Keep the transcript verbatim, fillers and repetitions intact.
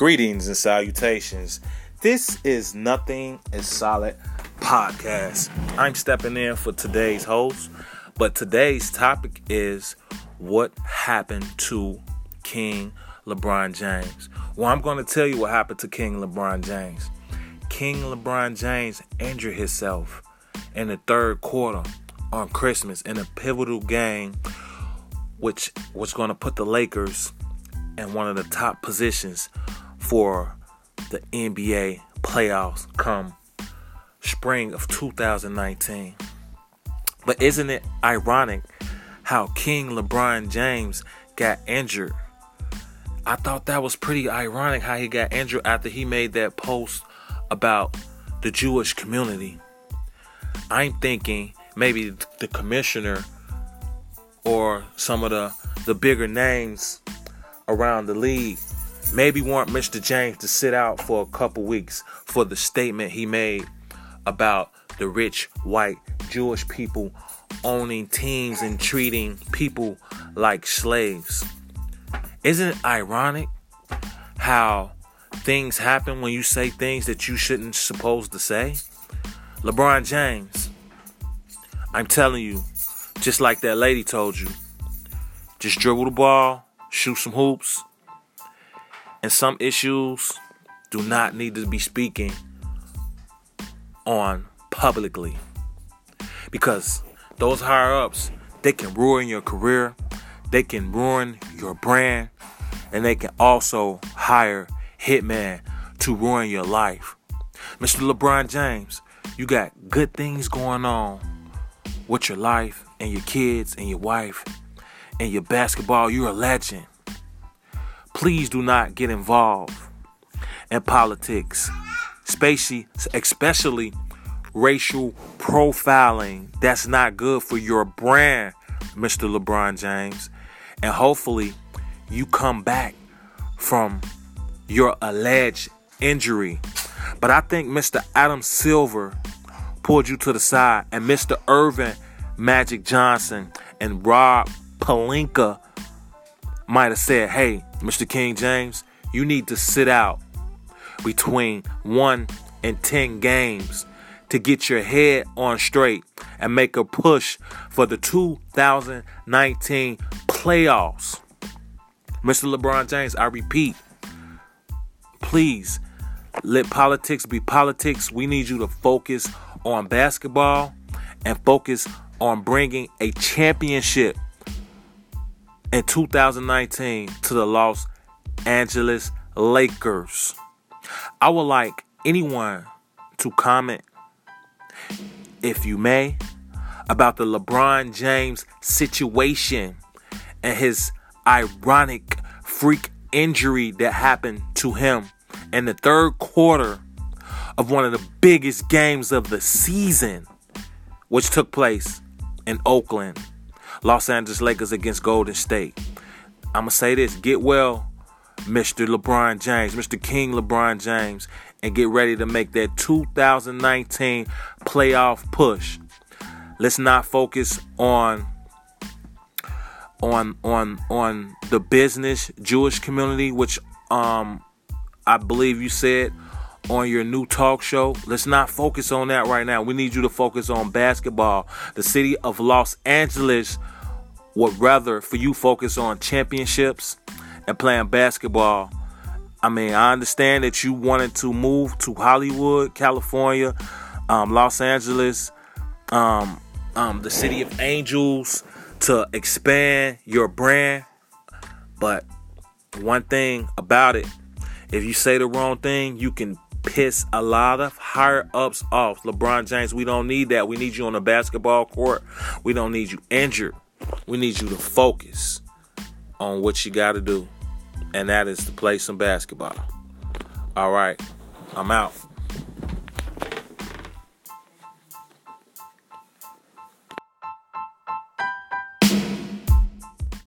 Greetings and salutations. This is Nothing Is Solid Podcast. I'm stepping in for today's host, but today's topic is what happened to King LeBron James. Well, I'm going to tell you what happened to King LeBron James. King LeBron James injured himself in the third quarter on Christmas in a pivotal game, which was going to put the Lakers in one of the top positions for the N B A playoffs come spring of two thousand nineteen. But isn't it ironic how King LeBron James got injured? I thought that was pretty ironic how he got injured after he made that post about the Jewish community. I'm thinking maybe the commissioner or some of the, the bigger names around the league maybe want Mister James to sit out for a couple weeks for the statement he made about the rich white Jewish people owning teams and treating people like slaves. Isn't it ironic how things happen when you say things that you shouldn't supposed to say? LeBron James, I'm telling you, just like that lady told you, just dribble the ball, shoot some hoops. And some issues do not need to be speaking on publicly, because those higher-ups, they can ruin your career, they can ruin your brand, and they can also hire hitmen to ruin your life. Mister LeBron James, you got good things going on with your life and your kids and your wife and your basketball. You're a legend. Please do not get involved in politics, especially racial profiling. That's not good for your brand, Mister LeBron James. And hopefully you come back from your alleged injury. But I think Mister Adam Silver pulled you to the side, and Mister Irvin, Magic Johnson, and Rob Pelinka might have said, hey, Mister King James, you need to sit out between one and ten games to get your head on straight and make a push for the two thousand nineteen playoffs. Mister LeBron James, I repeat, please let politics be politics. We need you to focus on basketball and focus on bringing a championship in two thousand nineteen to the Los Angeles Lakers. I would like anyone to comment, if you may, about the LeBron James situation and his ironic freak injury that happened to him in the third quarter of one of the biggest games of the season, which took place in Oakland. Los Angeles Lakers against Golden State. I'm going to say this. Get well, Mister LeBron James, Mister King LeBron James, and get ready to make that two thousand nineteen playoff push. Let's not focus on, on, on, on the business Jewish community, which um, I believe you said on your new talk show. Let's not focus on that right now. We need you to focus on basketball. The city of Los Angeles would rather for you focus on championships and playing basketball. I mean, I understand that you wanted to move to Hollywood, California, um, Los Angeles, um, um, the city of angels, to expand your brand. But one thing about it, if you say the wrong thing, you can piss a lot of higher-ups off. LeBron James, we don't need that. We need you on the basketball court. We don't need you injured. We need you to focus on what you got to do, and that is to play some basketball. All right, I'm out.